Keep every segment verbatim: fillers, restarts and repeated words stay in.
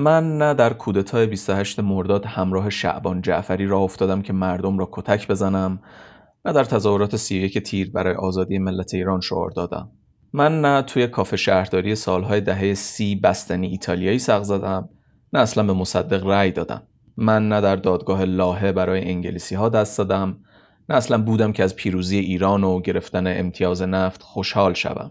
من نه در کودتای بیست و هشت مرداد همراه شعبان جعفری راه افتادم که مردم را کتک بزنم، نه در تظاهرات سی و یک تیر برای آزادی ملت ایران شعار دادم. من نه توی کافه شهرداری سالهای دهه سی بستنی ایتالیایی سقف زدم، نه اصلا به مصدق رأی دادم. من نه در دادگاه لاهه برای انگلیسی ها دست دادم، نه اصلا بودم که از پیروزی ایران و گرفتن امتیاز نفت خوشحال شدم.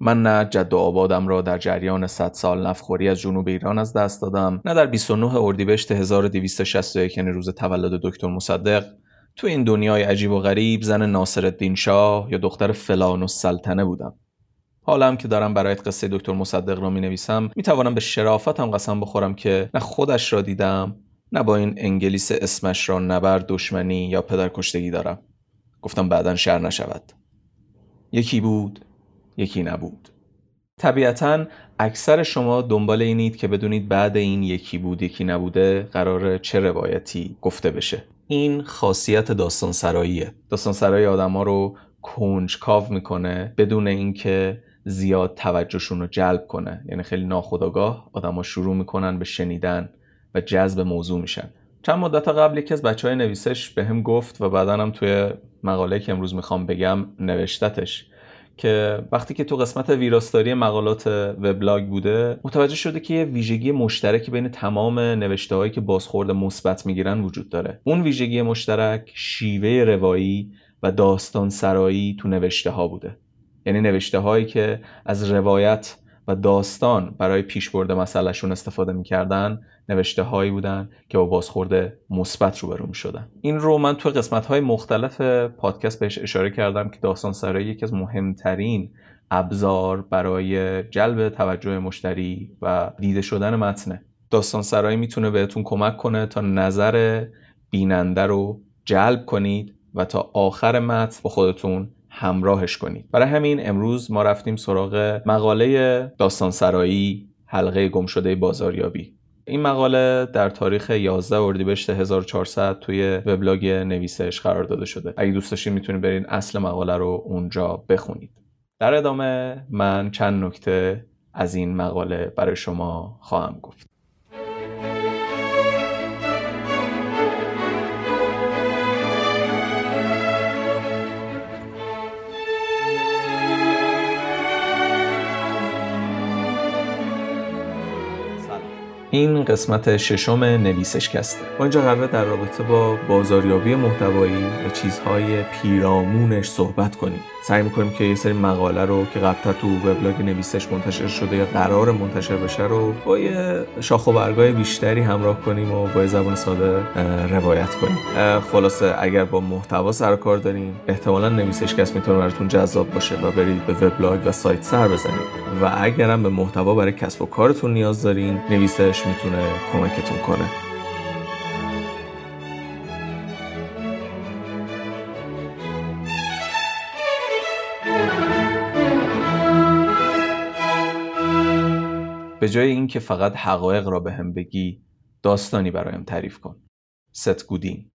من نه جد و آبادم را در جریان صد سال نفتخوری از جنوب ایران از دست دادم، نه در بیست و نهم اردیبهشت هزار و دویست و شصت و یک یعنی روز تولد دکتر مصدق تو این دنیای عجیب و غریب زن ناصرالدین شاه یا دختر فلان السلطنه بودم. حالا هم که دارم برایت قصه دکتر مصدق را می نویسم می توانم به شرافتم قسم بخورم که نه خودش را دیدم، نه با این انگلیس اسمش را نبر دشمنی یا پدرکشتگی دارم. گفتم بعداً شر نشود. یکی بود، یکی نبود. طبیعتاً اکثر شما دنبال اینید که بدونید بعد این یکی بود یکی نبوده قراره چه روایتی گفته بشه. این خاصیت داستان سراییه. داستان سرایی آدم‌ها رو کنجکاو میکنه بدون اینکه زیاد توجهشون رو جلب کنه. یعنی خیلی ناخودآگاه آدم‌ها شروع میکنن به شنیدن و جذب موضوع میشن. چند مدت قبل یکی از بچه‌های نویسش بهم گفت و بعداً هم توی مقاله که امروز میخوام بگم نوشتتش که وقتی که تو قسمت ویراستاری مقالات وبلاگ بوده متوجه شده که یه ویژگی مشترکی بین تمام نوشته‌هایی که بازخورد مثبت میگیرن وجود داره. اون ویژگی مشترک شیوه روایی و داستان سرایی تو نوشته‌ها بوده. یعنی نوشته‌هایی که از روایت و داستان برای پیشبرد مسئلهشون استفاده می‌کردن نوشته هایی بودن که با بازخورد مثبت روبرو می‌شدن. این رو من تو قسمت‌های مختلف پادکست بهش اشاره کردم که داستان سرایی یکی از مهمترین ابزار برای جلب توجه مشتری و دیده شدن متنه. داستان سرایی میتونه بهتون کمک کنه تا نظر بیننده رو جلب کنید و تا آخر متن با خودتون همراهش کنید. برای همین امروز ما رفتیم سراغ مقاله داستان سرایی حلقه گمشده بازاریابی. این مقاله در تاریخ یازده اردیبهشت هزار و چهارصد توی وبلاگ نویسش قرار داده شده. اگه دوست داشتین میتونید برین اصل مقاله رو اونجا بخونید. در ادامه من چند نکته از این مقاله برای شما خواهم گفت. این قسمت ششم نویسشکسته. ما اینجا قراره در رابطه با بازاریابی محتوایی و چیزهای پیرامونش صحبت کنیم. سعی می‌کنیم که یه سری مقاله رو که قبلا تو وبلاگ نویسش منتشر شده یا قرار منتشر بشه رو با یه شاخ و برگای بیشتری همراه کنیم و با زبان ساده روایت کنیم. خلاصه اگر با محتوا سر کار دارین احتمالاً نویسشکست میتونه براتون جذاب باشه و برید به وبلاگ و سایت سر بزنید. و اگرم به محتوا برای کسب و کارتون نیاز دارین نویسش میتونه کمکتون کنه. به جای اینکه فقط حقایق را به هم بگی داستانی برایم تعریف کن. ست گودین.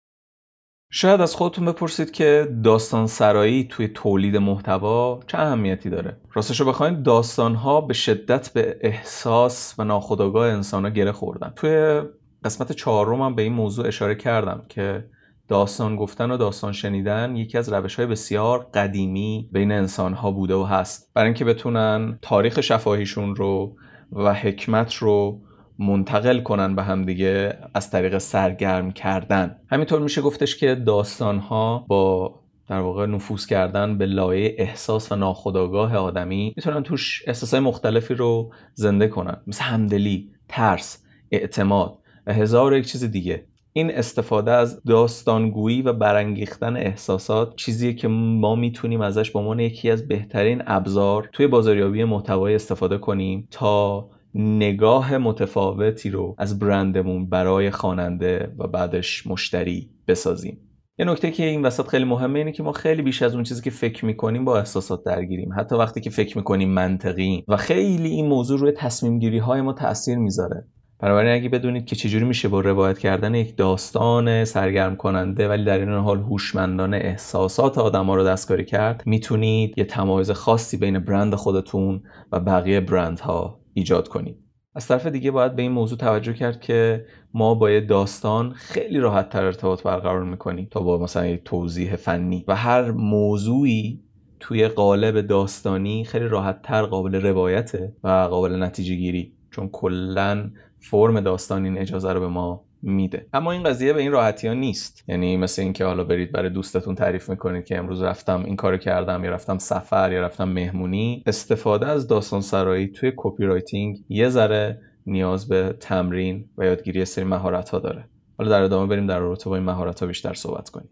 شاید از خودتون بپرسید که داستان سرایی توی تولید محتوا چه اهمیتی داره؟ راستشو بخواید داستان‌ها به شدت به احساس و ناخودآگاه انسان‌ها گره خوردن. توی قسمت چهارم هم به این موضوع اشاره کردم که داستان گفتن و داستان شنیدن یکی از روش‌های بسیار قدیمی بین انسان‌ها بوده و هست. برای اینکه بتونن تاریخ شفاهیشون رو و حکمت رو منتقل کنن به هم دیگه از طریق سرگرم کردن. همینطور میشه گفتش که داستان‌ها با در واقع نفوذ کردن به لایه احساس و ناخودآگاه آدمی میتونن توش احساسای مختلفی رو زنده کنن، مثل همدلی، ترس، اعتماد و هزار و یک چیز دیگه. این استفاده از داستانگویی و برانگیختن احساسات چیزیه که ما میتونیم ازش به عنوان یکی از بهترین ابزار توی بازاریابی محتوایی استفاده کنیم تا نگاه متفاوتی رو از برندمون برای خواننده و بعدش مشتری بسازیم. یه نکته که این وسط خیلی مهمه اینه که ما خیلی بیش از اون چیزی که فکر می‌کنیم با احساسات درگیریم. حتی وقتی که فکر می‌کنیم منطقی و خیلی این موضوع روی تصمیم‌گیری‌های ما تأثیر می‌ذاره. بنابراین اگه بدونید که چجوری میشه با روایت کردن یک داستان سرگرم کننده ولی در این حال هوشمندانه احساسات آدم‌ها رو دستکاری کرد، میتونید یه تمایز خاصی بین برند خودتون و بقیه برندها ایجاد کنید. از طرف دیگه باید به این موضوع توجه کرد که ما با داستان خیلی راحت تر ارتباط برقرار میکنیم تا با مثلا توضیح فنی، و هر موضوعی توی قالب داستانی خیلی راحت تر قابل روایته و قابل نتیجه گیری، چون کلن فرم داستان این اجازه رو به ما میده. اما این قضیه به این راحتی ها نیست، یعنی مثل اینکه حالا برید برای دوستتون تعریف میکنید که امروز رفتم این کارو کردم، یا رفتم سفر، یا رفتم مهمونی. استفاده از داستان سرایی توی کپی رایتینگ یه ذره نیاز به تمرین و یادگیری سری مهارت ها داره. حالا در ادامه بریم در رابطه با این مهارت ها بیشتر صحبت کنیم.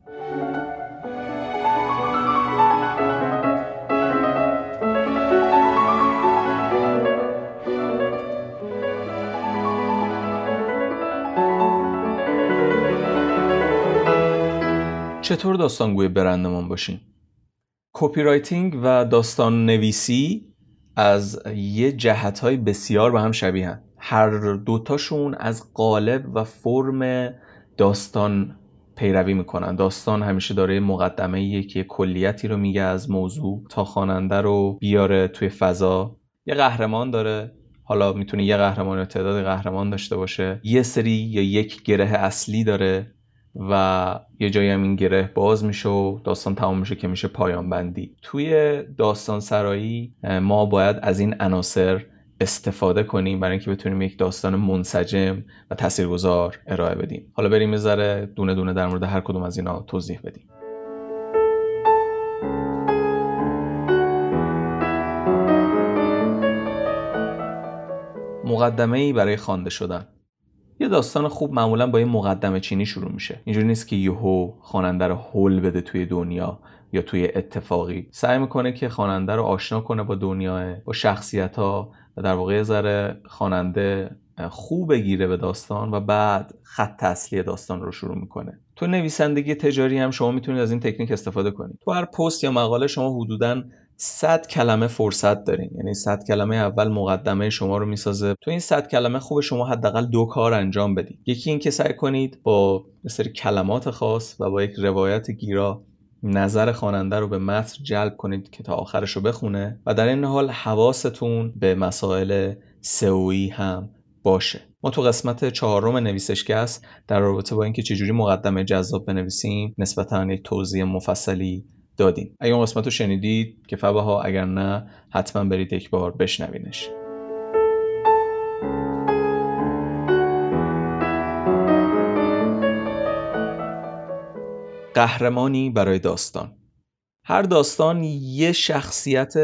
چطور داستانگوی برندمون باشیم؟ کپی رایتینگ و داستان نویسی از یه جهت‌های بسیار به هم شبیهن. هر دوتاشون از قالب و فرم داستان پیروی میکنن. داستان همیشه داره مقدمه‌ایه که کلیتی رو میگه از موضوع تا خواننده رو بیاره توی فضا. یه قهرمان داره، حالا میتونه یه قهرمان یا تعداد قهرمان داشته باشه. یه سری یا یک گره اصلی داره و یه جایی هم این گره باز میشه و داستان تمام میشه که میشه پایان بندی. توی داستان سرایی ما باید از این عناصر استفاده کنیم برای اینکه بتونیم یک داستان منسجم و تاثیرگذار ارائه بدیم. حالا بریم یه ذره دونه دونه در مورد هر کدوم از اینا توضیح بدیم. مقدمه‌ای برای خوانده شدن. یه داستان خوب معمولا با یه مقدمه چینی شروع میشه. اینجوری نیست که یهو خواننده رو هول بده توی دنیا یا توی اتفاقی. سعی میکنه که خواننده رو آشنا کنه با دنیا، با شخصیت‌ها، و در واقع ذره خواننده خوب بگیره به داستان و بعد خط اصلی داستان رو شروع میکنه. تو نویسندگی تجاری هم شما میتونید از این تکنیک استفاده کنید. تو هر پست یا مقاله شما حدوداً صد کلمه فرصت دارین، یعنی صد کلمه اول مقدمه شما رو میسازه. تو این صد کلمه خوب شما حداقل دو کار انجام بدید. یکی این که سعی کنید با یه سری کلمات خاص و با یک روایت گیرا نظر خواننده رو به متن جلب کنید که تا آخرش رو بخونه، و در این حال حواستون به مسائل سئویی هم باشه. ما تو قسمت چهارم نویسشکست در رابطه با اینکه چجوری مقدمه جذاب بنویسیم نسبتاً یک توضیح مفصلی دادیم. اگه اون قسمت رو شنیدید که فبه ها، اگر نه حتما برید یک بار بشنوینش. قهرمانی برای داستان. هر داستان یه شخصیت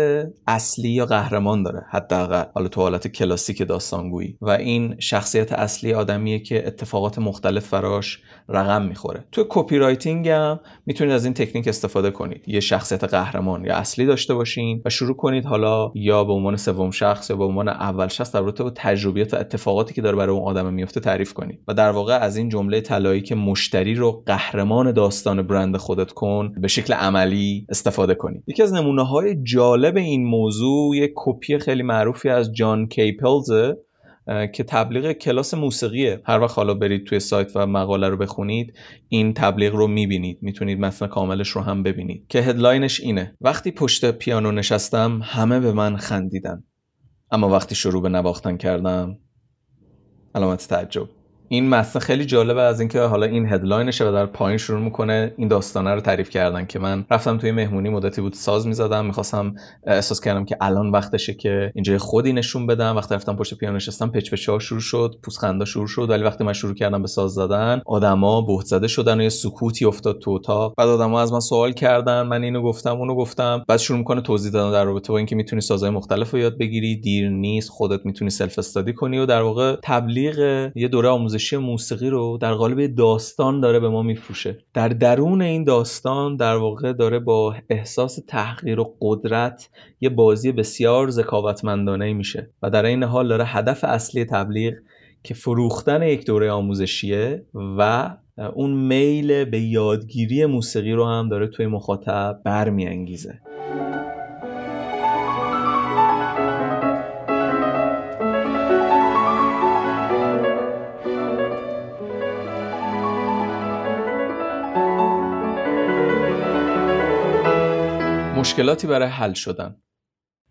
اصلی یا قهرمان داره حداقل، حالا تو حالت کلاسیک داستانگویی، و این شخصیت اصلی آدمیه که اتفاقات مختلف فراش رقم میخوره. تو کپی رایتینگ هم میتونید از این تکنیک استفاده کنید. یه شخصیت قهرمان یا اصلی داشته باشین و شروع کنید حالا یا به عنوان سوم شخص یا به عنوان اول شخص در رابطه با تجربیات و اتفاقاتی که داره برای اون آدم میفته تعریف کنید، و در واقع از این جمله طلایی که مشتری رو قهرمان داستان برند خودت کن به شکل عملی استفاده کنید. یکی از نمونه‌های جالب این موضوع یک کپی خیلی معروفی از جان کیپلز که تبلیغ کلاس موسیقیه. هر وقت حالا برید توی سایت و مقاله رو بخونید این تبلیغ رو میبینید، میتونید متن کاملش رو هم ببینید که هدلاینش اینه: وقتی پشت پیانو نشستم همه به من خندیدن، اما وقتی شروع به نواختن کردم علامت تعجب. این متن خیلی جالبه از اینکه حالا این هدلاینشه و در پایین شروع میکنه این داستانه رو تعریف کردن که من رفتم توی مهمونی، مدتی بود ساز میزدم، میخواستم احساس کردم که الان وقتشه که اینجای خودی نشون بدم. وقتی رفتم پشت پیانو نشستم پچ‌پچ‌ها شروع شد، پوزخندا شروع شد، ولی وقتی من شروع کردم به ساز زدن آدما بهت زده شدن و یه سکوتی افتاد تو اتاق. بعد آدما از من سوال کردن، من اینو گفتم اونو گفتم. بعد شروع میکنه توضیح دادن در رابطه با اینکه میتونی سازهای مختلفو یاد بگیری، دیر نیست، خودت میتونی سلف استادی کنی، و در واقع تبلیغ یه دوره آموزش موسیقی رو در قالب داستان داره به ما میفروشه. در درون این داستان در واقع داره با احساس تحقیر و قدرت یه بازی بسیار ذکاوتمندانه میشه، و در این حال داره هدف اصلی تبلیغ که فروختن یک دوره آموزشیه و اون میل به یادگیری موسیقی رو هم داره توی مخاطب برمیانگیزه. مشکلاتی برای حل شدن.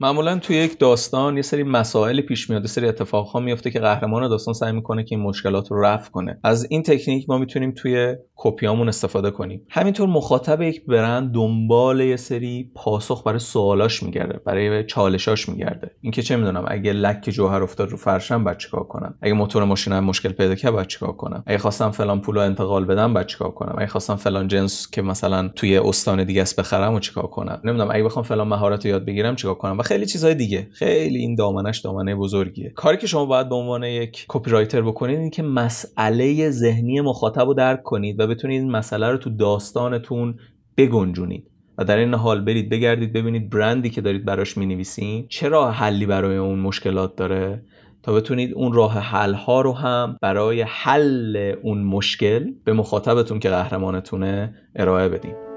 معمولا توی یک داستان یه سری مسائل پیش میاد، یه سری اتفاق‌ها میفته که قهرمان داستان سعی میکنه که این مشکلات رو رفع کنه. از این تکنیک ما میتونیم توی کپیامون استفاده کنیم. همینطور مخاطب یک برند دنبال یه سری پاسخ برای سوالاش میگرده، برای چالشاش میگرده. اینکه چه میدونم اگه لک جوهر افتاد رو فرشم بعد چیکار کنم، اگه موتور ماشینم مشکل پیدا کرد بعد چیکار کنم، اگه خواستم فلان پولو انتقال بدم بعد چیکار کنم، اگه خواستم فلان جنس که مثلا توی استان دیگه است بخرم و چیکار کنم، نمیدونم اگه بخوام فلان مهارت رو یاد بگیرم چیکار کنم و خیلی چیزهای دیگه. خیلی این دامنش دامنه بزرگیه. کاری که شما باید به عنوان یک کپی رایتر بکنید این که مسئله ذهنی مخاطب رو درک کنید و بتونید این مسئله رو تو داستانتون بگنجونید و در این حال برید بگردید ببینید برندی که دارید براش می‌نویسین چه راه حلی برای اون مشکلات داره تا بتونید اون راه حل‌ها رو هم برای حل اون مشکل به مخاطبتون که قهرمانتونه ارائه بدید.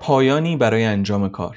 پایانی برای انجام کار.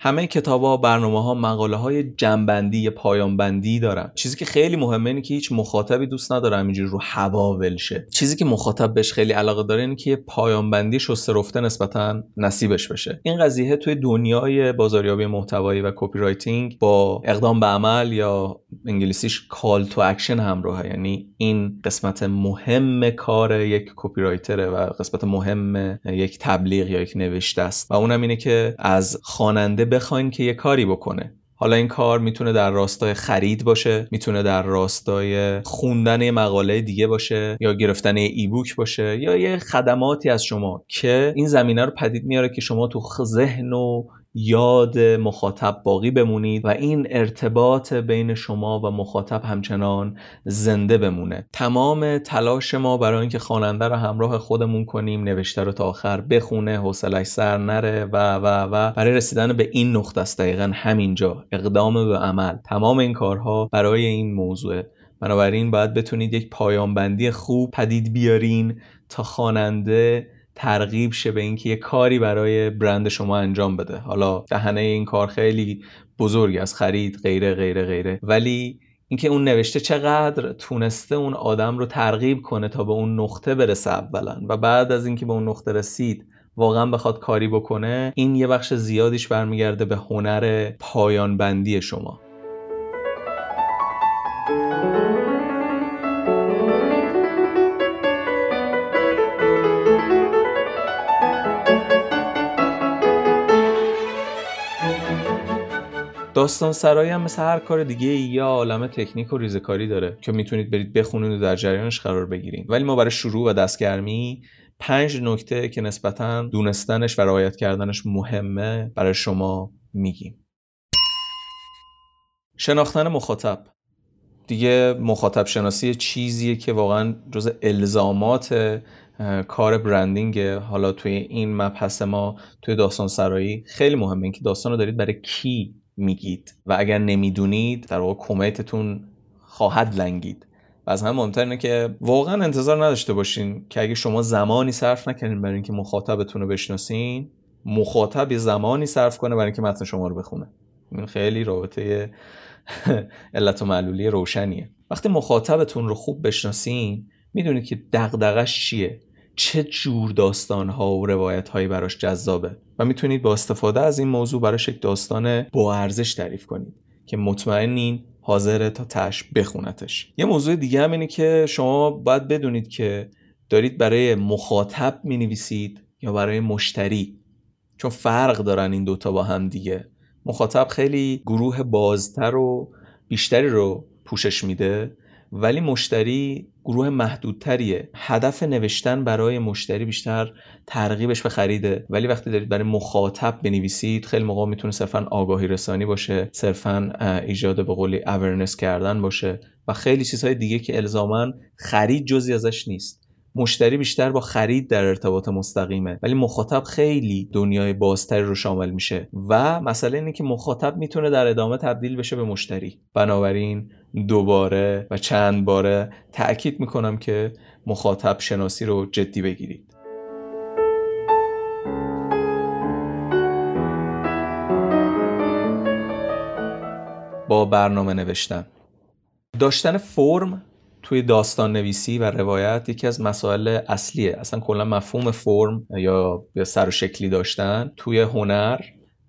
همه کتاب‌ها، برنامه‌ها، مقاله‌های جنبندی، پایان‌بندی دارن. چیزی که خیلی مهمه اینه که هیچ مخاطبی دوست نداره همینجوری رو هوا ول شه. چیزی که مخاطب بهش خیلی علاقه داره اینه که پایان‌بندی شسته رفته نسبتاً نصیبش بشه. این قضیه توی دنیای بازاریابی محتوایی و کپی رایتینگ با اقدام به عمل یا انگلیسیش کال تو اکشن همراهه. یعنی این قسمت مهم کار یک کپی رایتره و قسمت مهم یک تبلیغ یا یک نوشته است و اونم اینه که از خواننده بخواین که یه کاری بکنه. حالا این کار میتونه در راستای خرید باشه، میتونه در راستای خوندن یه مقاله دیگه باشه یا گرفتن یه ایبوک باشه یا یه خدماتی از شما که این زمینه رو پدید میاره که شما تو ذهن و یاد مخاطب باقی بمونید و این ارتباط بین شما و مخاطب همچنان زنده بمونه. تمام تلاش ما برای اینکه خواننده رو همراه خودمون کنیم، نوشته رو تا آخر بخونه، حوصله‌اش سر نره و و و برای رسیدن به این نقطه است دقیقاً همینجا اقدام به عمل. تمام این کارها برای این موضوع. بنابراین باید بتونید یک پایان‌بندی خوب پدید بیارین تا خواننده ترغیب شه به اینکه یه کاری برای برند شما انجام بده. حالا دهنه این کار خیلی بزرگ از خرید غیره غیره غیره، ولی اینکه اون نوشته چقدر تونسته اون آدم رو ترغیب کنه تا به اون نقطه برسه اولا و بعد از اینکه به اون نقطه رسید واقعا بخواد کاری بکنه، این یه بخش زیادیش برمیگرده به هنر پایان بندی شما. داستان سرایی هم مثل هر کار دیگه یه عالمه تکنیک و ریزکاری داره که میتونید برید بخونید و در جریانش قرار بگیرید، ولی ما برای شروع و دستگرمی پنج نکته که نسبتاً دونستنش و رعایت کردنش مهمه برای شما میگیم. شناختن مخاطب. دیگه مخاطب شناسی چیزیه که واقعاً جزء الزامات کار برندینگه. حالا توی این مبحث ما توی داستان سرایی خیلی مهمه اینکه داستان رو دارید برای کی میگید و اگر نمیدونید در واقع کمیتتون خواهد لنگید و از همه مهمتر اینه که واقعا انتظار نداشته باشین که اگه شما زمانی صرف نکنین برای اینکه مخاطبتون رو بشناسین، مخاطب زمانی صرف کنه برای اینکه متن شما رو بخونه. این خیلی رابطه علت و معلولی روشنیه. وقتی مخاطبتون رو خوب بشناسین میدونید که دغدغش چیه، چه جور داستان‌ها و روایت‌هایی براش جذابه و میتونید با استفاده از این موضوع براش یک داستان با ارزش تعریف کنید که مطمئنین حاضره تا تهش بخونتش. یه موضوع دیگه هم اینه که شما باید بدونید که دارید برای مخاطب می‌نویسید یا برای مشتری، چون فرق دارن این دوتا با هم دیگه. مخاطب خیلی گروه بازتر و بیشتری رو پوشش میده، ولی مشتری گروه محدودتریه. هدف نوشتن برای مشتری بیشتر ترغیبش به خریده، ولی وقتی دارید برای مخاطب بنویسید خیلی موقع میتونه صرفا آگاهی رسانی باشه، صرفا ایجاد به قولی awareness کردن باشه و خیلی چیزهای دیگه که الزاماً خرید جزئی ازش نیست. مشتری بیشتر با خرید در ارتباط مستقیمه، ولی مخاطب خیلی دنیای بازتری رو شامل میشه و مسئله اینه که مخاطب میتونه در ادامه تبدیل بشه به مشتری. بنابراین دوباره و چند باره تأکید میکنم که مخاطب شناسی رو جدی بگیرید. با برنامه نوشتن، داشتن فرم توی داستان نویسی و روایت یکی از مسائل اصلیه. اصلا کلا مفهوم فرم یا سر و شکلی داشتن توی هنر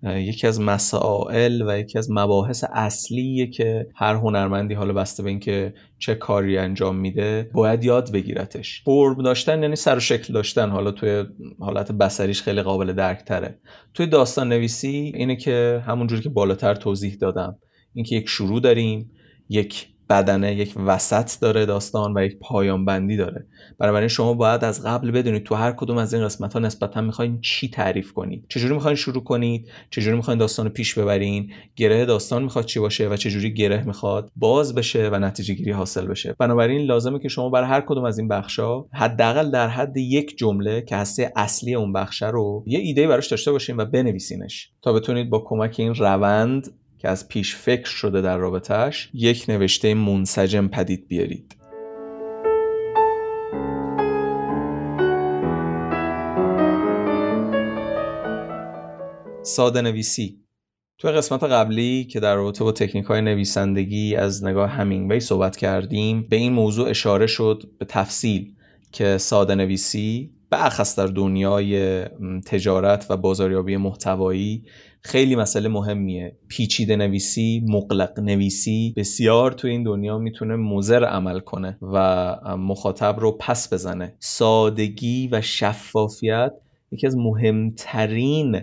یکی از مسائل و یکی از مباحث اصلیه که هر هنرمندی، حالا بسته به این که چه کاری انجام میده، باید یاد بگیرتش. فرم داشتن یعنی سر و شکل داشتن، حالا توی حالت بصریش خیلی قابل درک تره. توی داستان نویسی اینه که همونجوری که بالاتر توضیح دادم، اینکه یک شروع داریم، یک بدنه، یک وسط داره داستان و یک پایان بندی داره. بنابراین شما باید از قبل بدونید تو هر کدوم از این قسمت‌ها نسبتاً می‌خواید چی تعریف کنید، چجوری می‌خواید شروع کنید، چجوری می‌خواید داستان رو پیش ببرین، گره داستان می‌خواد چی باشه و چجوری گره می‌خواد باز بشه و نتیجه‌گیری حاصل بشه. بنابراین لازمه که شما برای هر کدوم از این بخش‌ها حداقل در حد یک جمله که هسته اصلی اون بخش رو یه ایده براش داشته باشین و بنویسینش تا بتونید با کمک این روند که از پیش فکر شده در رابطه‌اش یک نوشته منسجم پدید بیارید. ساده نویسی. توی قسمت قبلی که در رابطه با تکنیک‌های نویسندگی از نگاه همینگوی صحبت کردیم، به این موضوع اشاره شد به تفصیل که ساده نویسی برخلاف در دنیای تجارت و بازاریابی محتوایی خیلی مسئله مهمیه. پیچیده نویسی، مغلق نویسی بسیار تو این دنیا میتونه مضر عمل کنه و مخاطب رو پس بزنه. سادگی و شفافیت یکی از مهمترین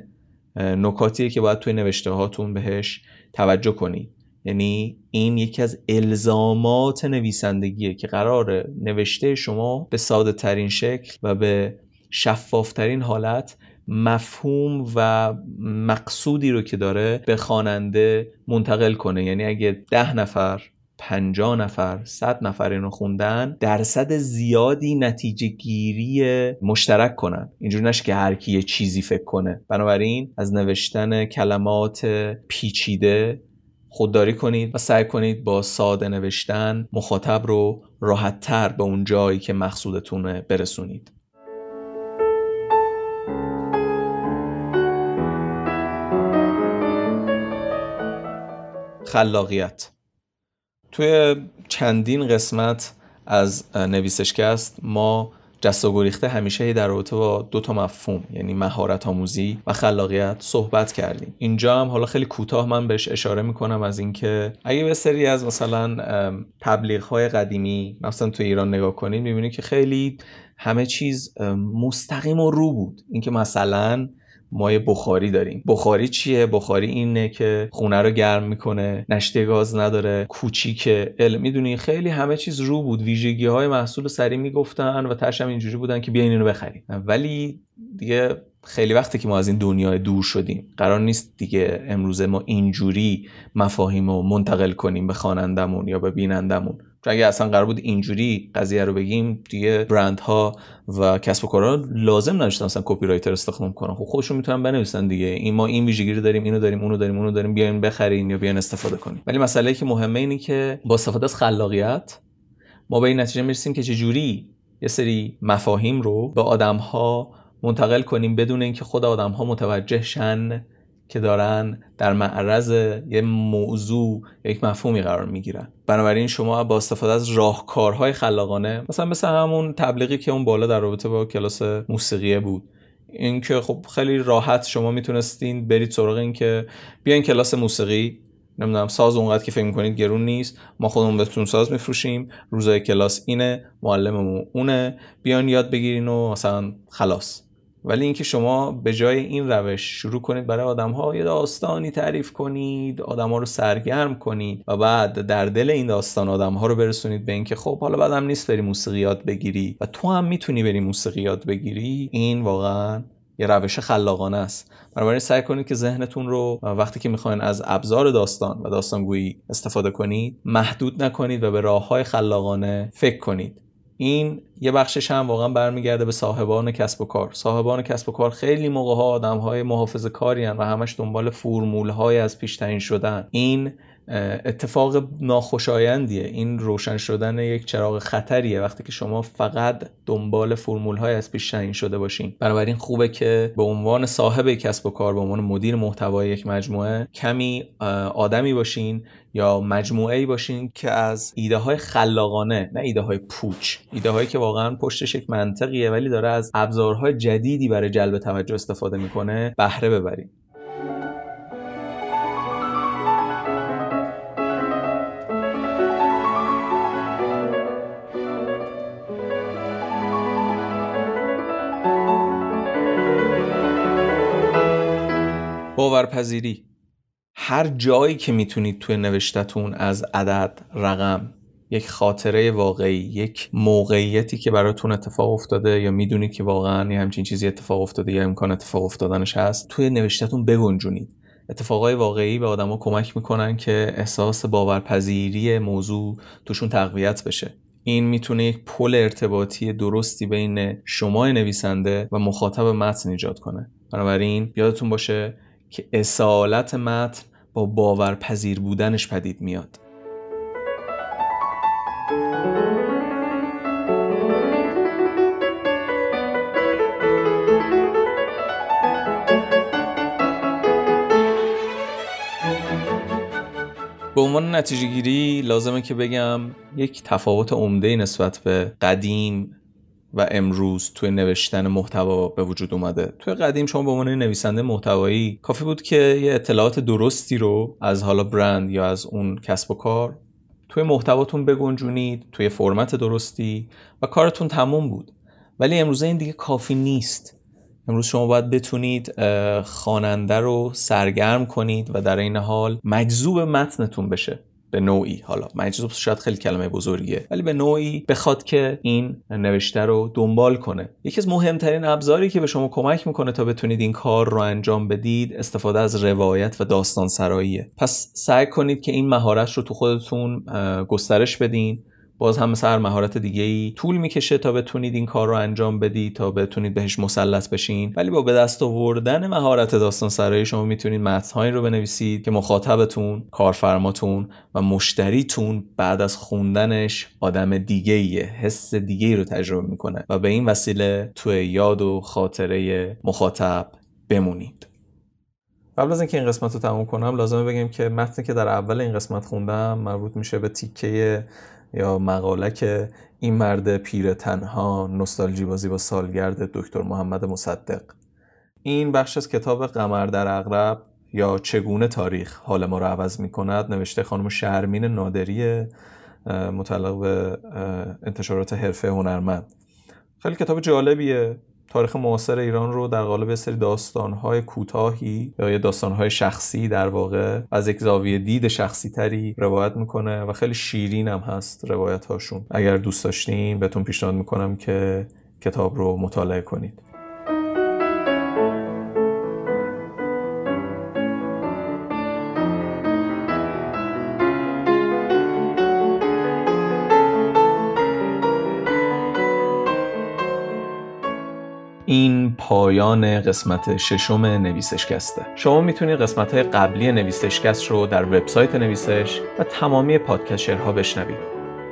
نکاتیه که باید توی نوشته هاتون بهش توجه کنی. یعنی این یکی از الزامات نویسندگیه که قراره نوشته شما به ساده ترین شکل و به شفاف ترین حالت مفهوم و مقصودی رو که داره به خواننده منتقل کنه. یعنی اگه ده نفر، پنجاه نفر، صد نفر اینو خوندن، درصد زیادی نتیجه گیری مشترک کنن. اینجور نشه که هر کی یه چیزی فکر کنه. بنابراین از نوشتن کلمات پیچیده خودداری کنید و سعی کنید با ساده نوشتن مخاطب رو راحت‌تر به اون جایی که مقصودتونه برسونید. خلاقیت. توی چندین قسمت از نویسشکست ما جست و گریخته همیشه در رابطه با دو تا مفهوم، یعنی مهارت آموزی و خلاقیت صحبت کردیم. اینجا هم حالا خیلی کوتاه من بهش اشاره میکنم، از اینکه اگه به سری از مثلا تبلیغ‌های قدیمی مثلا تو ایران نگاه کنید، میبینید که خیلی همه چیز مستقیم و رو بود. اینکه مثلا ما یه بخاری داریم. بخاری چیه؟ بخاری اینه که خونه رو گرم میکنه، نشته گاز نداره، کوچیکه. علم میدونی خیلی همه چیز رو بود، ویژگی های محصول سری میگفتن و تاشم اینجوری بودن که بیاین اینو بخرید. ولی دیگه خیلی وقته که ما از این دنیای دور شدیم. قرار نیست دیگه امروز ما اینجوری مفاهیمو منتقل کنیم به خوانندمون یا به بینندمون. چون اگه اصلا قرار بود اینجوری قضیه رو بگیم، دیگه برندها و کسب و کارها لازم نداشتن اصلا کپی رایتر استخدام کنن. خب خودشون میتونن بنویسن دیگه. این ما این ویژگی رو داریم، اینو داریم، اونو داریم، اونو داریم، بیاین بخرین یا بیاین استفاده کنین. ولی مسئله که مهمه اینه که با استفاده از خلاقیت ما به این نتیجه میرسیم که چجوری یه سری مفاهیم رو به آدم‌ها منتقل کنیم بدون اینکه خود آدم‌ها متوجه شن که دارن در معرض یه موضوع، یک مفهومی قرار میگیرن. بنابراین شما با استفاده از راهکارهای خلاقانه، مثلا مثل همون تبلیغی که اون بالا در رابطه با کلاس موسیقی بود، این که خب خیلی راحت شما میتونستین برید سراغ این که بیاین کلاس موسیقی، نمیدونم ساز اونقدر که فکر میکنید گرون نیست، ما خودمون بهتون ساز میفروشیم، روزای کلاس اینه، معلممون اونه، بیاین یاد بگیرین و مثلا خلاص. ولی اینکه شما به جای این روش شروع کنید برای آدم‌ها یه داستانی تعریف کنید، آدم‌ها رو سرگرم کنید و بعد در دل این داستان آدم‌ها رو برسونید به اینکه خب حالا بعدم نیست بری موسیقی یاد بگیری و تو هم میتونی بری موسیقی یاد بگیری، این واقعاً یه روش خلاقانه است. بنابراین سعی کنید که ذهنتون رو وقتی که میخواین از ابزار داستان و داستانگویی استفاده کنید، محدود نکنید و به راه‌های خلاقانه فکر کنید. این یه بخشش هم واقعا برمیگرده به صاحبان کسب و کار. صاحبان کسب و کار خیلی موقع‌ها آدم‌های محافظه‌کاری هستند و همش دنبال فرمول‌های از پیش تعیین شدن. این اتفاق ناخوشایندیه. این روشن شدن یک چراغ خطریه وقتی که شما فقط دنبال فرمول‌های از پیش تعیین شده باشین. بنابراین خوبه که به عنوان صاحب کسب و کار، به عنوان مدیر محتوای یک مجموعه، کمی آدمی باشین یا مجموعه‌ای باشین که از ایده‌های خلاقانه، نه ایده‌های پوچ، ایده‌هایی که واقعاً پشتش یک منطقیه ولی داره از ابزارهای جدیدی برای جلب توجه استفاده می‌کنه، بهره ببرین. باورپذیری. هر جایی که میتونید توی نوشتتون از عدد، رقم، یک خاطره واقعی، یک موقعیتی که براتون اتفاق افتاده یا میدونید که واقعا یه همچین چیزی اتفاق افتاده یا امکان اتفاق افتادنش هست، توی نوشتتون بگنجونید. اتفاقای واقعی به آدما کمک میکنن که احساس باورپذیری موضوع توشون تقویت بشه. این میتونه یک پل ارتباطی درستی بین شما نویسنده و مخاطب متن ایجاد کنه. بنابراین یادتون باشه که اصالت متن با باورپذیر بودنش پدید میاد. به عنوان نتیجه گیری لازمه که بگم یک تفاوت عمده نسبت به قدیم و امروز توی نوشتن محتوا به وجود اومده. توی قدیم شما به عنوان نویسنده محتوایی کافی بود که یه اطلاعات درستی رو از حالا برند یا از اون کسب و کار توی محتواتون بگنجونید، توی فرمت درستی، و کارتون تموم بود. ولی امروز این دیگه کافی نیست. امروز شما باید بتونید خواننده رو سرگرم کنید و در این حال مجذوب متنتون بشه. به نوعی، حالا مجذوب شاید خیلی کلمه بزرگیه، ولی به نوعی بخواد که این نوشته رو دنبال کنه. یکی از مهمترین ابزاری که به شما کمک میکنه تا بتونید این کار رو انجام بدید، استفاده از روایت و داستان سراییه. پس سعی کنید که این مهارت رو تو خودتون گسترش بدین. باز هم مثل هر مهارت دیگه‌ای طول میکشه تا بتونید این کار رو انجام بدید، تا بتونید بهش مسلط بشین. ولی با به دست آوردن مهارت داستان سرایی شما میتونید متن‌هایی رو بنویسید که مخاطبتون، کارفرماتون و مشتریتون بعد از خوندنش آدم دیگه‌ایه، حس دیگه‌ای رو تجربه میکنه و به این وسیله توی یاد و خاطره مخاطب بمونید. قبل از اینکه این قسمت رو تموم کنم لازمه بگم که متنی که در اول این قسمت خوندم مربوط میشه به تیکه یا مقاله که این مرد پیر تنها، نوستالژی بازی با سالگرد دکتر محمد مصدق. این بخش از کتاب قمر در عقرب یا چگونه تاریخ حال ما رو عوض می کند، نوشته خانم شرمین نادری، متعلق به انتشارات حرفه هنرمند. خیلی کتاب جالبیه. تاریخ معاصر ایران رو در قالب سری داستان‌های کوتاهی یا داستان‌های شخصی در واقع از یک زاویه دید شخصی تری روایت میکنه و خیلی شیرین هم هست روایت‌هاشون. اگر دوست داشتین بهتون پیشنهاد میکنم که کتاب رو مطالعه کنید. این پایان قسمت ششم نویسشکسته. شما میتونید قسمت‌های قبلی نویسشکست رو در وبسایت نویسش و تمامی پادکسترها بشنوید.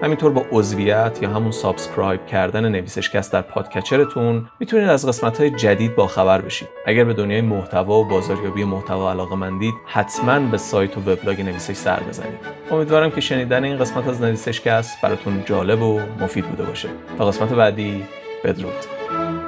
همینطور با عضویت یا همون سابسکرایب کردن نویسشکست در پادکسترتون میتونید از قسمت‌های جدید باخبر بشید. اگر به دنیای محتوا و بازاریابی محتوا علاقه‌مندید، حتماً به سایت و وبلاگ نویسش سر بزنید. امیدوارم که شنیدن این قسمت از نویسشکست براتون جالب و مفید بوده باشه. تا قسمت بعدی، بدرود.